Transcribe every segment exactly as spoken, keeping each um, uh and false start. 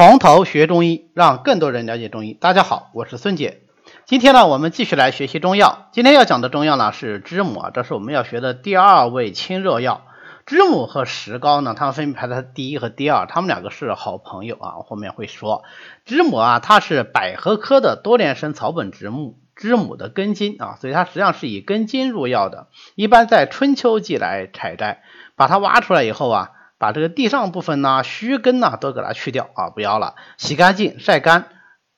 从头学中医，让更多人了解中医。大家好，我是孙姐。今天呢，我们继续来学习中药。今天要讲的中药呢是知母，这是我们要学的第二味清热药。知母和石膏呢，它们分别排在第一和第二，它们两个是好朋友啊。我后面会说，知母啊，它是百合科的多年生草本植物知母的根茎啊，所以它实际上是以根茎入药的，一般在春秋季来采摘，把它挖出来以后啊，把这个地上部分呢、须根呢都给它去掉啊，不要了，洗干净，晒干，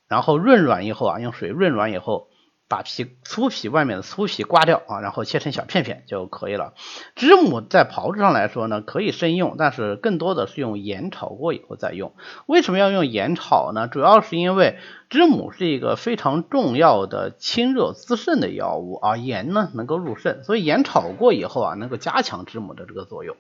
然后润软以后啊，用水润软以后，把皮粗皮外面的粗皮刮掉啊，然后切成小片片就可以了。知母在炮制上来说呢，可以生用，但是更多的是用盐炒过以后再用。为什么要用盐炒呢？主要是因为知母是一个非常重要的清热滋肾的药物啊，盐呢能够入肾，所以盐炒过以后啊，能够加强知母的这个作用。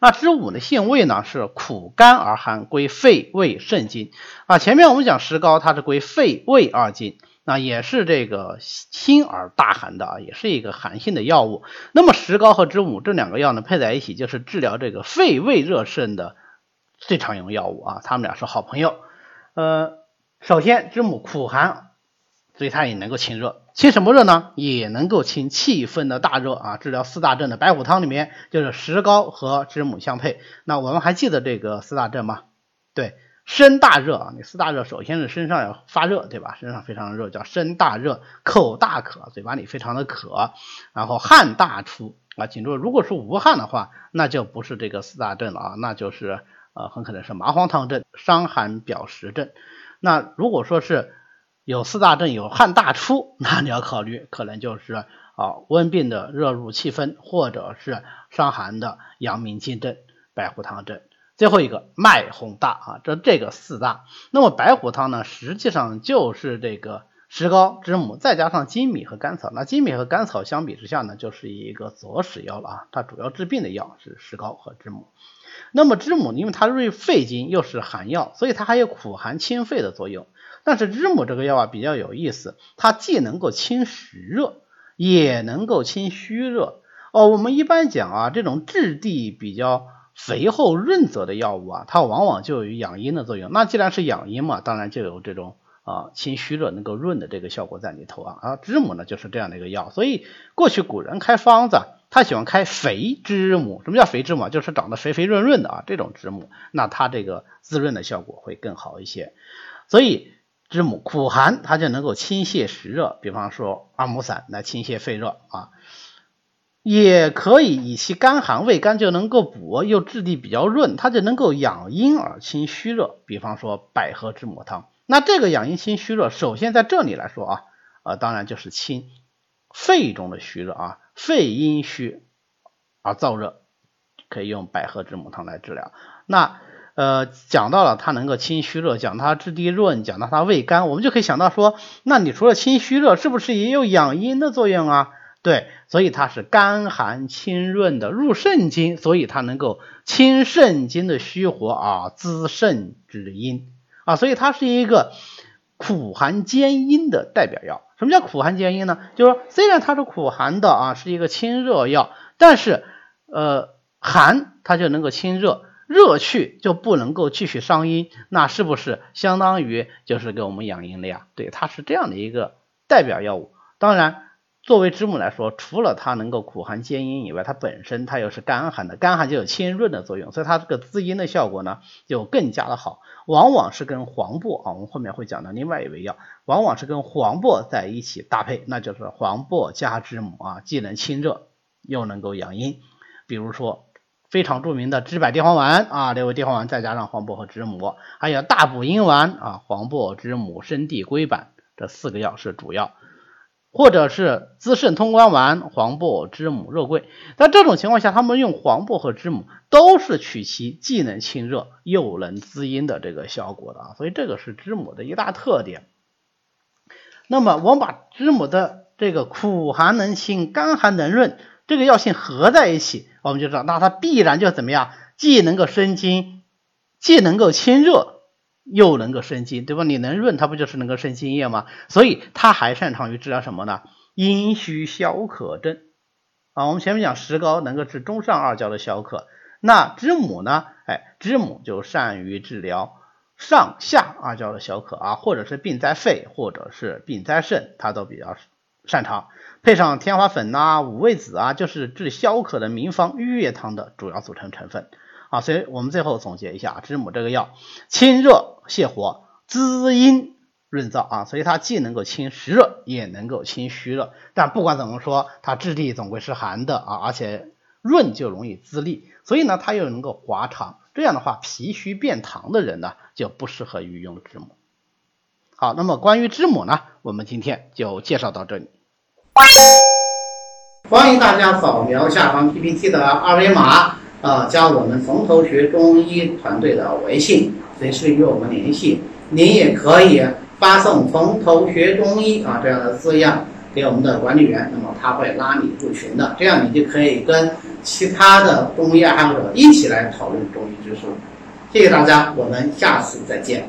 那知母的性味呢是苦甘而寒，归肺胃肾经啊。前面我们讲石膏，它是归肺胃二经，那也是这个辛而大寒的啊，也是一个寒性的药物。那么石膏和知母这两个药呢配在一起，就是治疗这个肺胃热肾的最常用药物啊，他们俩是好朋友。呃，首先知母苦寒，所以它也能够清热。清什么热呢？也能够清气分的大热啊，治疗四大症的白虎汤里面就是石膏和知母相配。那我们还记得这个四大症吗？对，身大热啊，你四大热首先是身上要发热，对吧？身上非常热叫身大热，口大渴，嘴巴里非常的渴，然后汗大出啊，记住如果是无汗的话，那就不是这个四大症了啊，那就是呃很可能是麻黄汤症、伤寒表实症。那如果说是有四大症有汗大出，那你要考虑可能就是啊温病的热入气分，或者是伤寒的阳明经症、白虎汤症。最后一个脉洪大啊，这这个四大。那么白虎汤呢，实际上就是这个石膏、知母再加上粳米和甘草。那粳米和甘草相比之下呢，就是一个佐使药了啊，它主要治病的药是石膏和知母。那么知母因为它入肺经又是寒药，所以它还有苦寒清肺的作用。但是知母这个药啊比较有意思，它既能够清实热，也能够清虚热。哦，我们一般讲啊，这种质地比较肥厚润泽的药物啊，它往往就有养阴的作用。那既然是养阴嘛，当然就有这种啊清虚热能够润的这个效果在里头啊。啊，知母呢就是这样的一个药，所以过去古人开方子，他喜欢开肥知母。什么叫肥知母？就是长得肥肥润润的啊，这种知母，那它这个滋润的效果会更好一些。所以知母苦寒，它就能够清泻实热，比方说二母散来清泻肺热啊，也可以以其甘寒，味甘就能够补，又质地比较润，它就能够养阴而清虚热，比方说百合知母汤。那这个养阴清虚热，首先在这里来说啊，呃，当然就是清肺中的虚热啊，肺阴虚而燥热，可以用百合知母汤来治疗。那呃，讲到了它能够清虚热，讲它质地润，讲到它味甘，我们就可以想到说，那你除了清虚热，是不是也有养阴的作用啊？对，所以它是甘寒清润的，入肾经，所以它能够清肾经的虚火啊，滋肾止阴啊，所以它是一个苦寒兼阴的代表药。什么叫苦寒兼阴呢？就是说虽然它是苦寒的啊，是一个清热药，但是呃寒它就能够清热，热去就不能够继续伤阴，那是不是相当于就是给我们养阴了呀？对，它是这样的一个代表药物。当然作为知母来说，除了它能够苦寒兼阴以外，它本身它又是甘寒的，甘寒就有清润的作用，所以它这个滋阴的效果呢就更加的好。往往是跟黄柏啊，我们后面会讲到另外一味药，往往是跟黄柏在一起搭配，那就是黄柏加知母啊，既能清热又能够养阴。比如说非常著名的知柏地黄丸啊，六味地黄丸再加上黄柏和知母，还有大补阴丸啊，黄柏、知母、生地、龟板，这四个药是主药，或者是滋肾通关丸，黄柏、知母、肉桂。在这种情况下，他们用黄柏和知母都是取其既能清热又能滋阴的这个效果的啊，所以这个是知母的一大特点。那么我们把知母的这个苦寒能清、甘寒能润这个药性合在一起，我们就知道，那它必然就怎么样，既能够生津，既能够清热，又能够生津，对吧？你能润，它不就是能够生津液吗？所以它还擅长于治疗什么呢？阴虚消渴症啊。我们前面讲石膏能够治中上二焦的消渴，那知母呢？哎，知母就善于治疗上下二焦的小可啊，或者是病在肺，或者是病在肾，它都比较擅长。配上天花粉呐、啊、五味子啊，就是治消渴的名方玉液汤的主要组成成分啊。所以我们最后总结一下，知母这个药清热泻火、滋阴润燥啊，所以它既能够清实热，也能够清虚热。但不管怎么说，它质地总归是寒的啊，而且润就容易滋沥，所以呢，它又能够滑肠。这样的话，脾虚便溏的人呢，就不适合于用知母。好，那么关于知母呢，我们今天就介绍到这里。欢迎大家扫描下方 P P T 的二维码，呃，加我们从头学中医团队的微信，随时与我们联系。您也可以发送从头学中医啊这样的字样给我们的管理员，那么他会拉你入群的，这样你就可以跟其他的中医爱好者一起来讨论中医知识。谢谢大家，我们下次再见。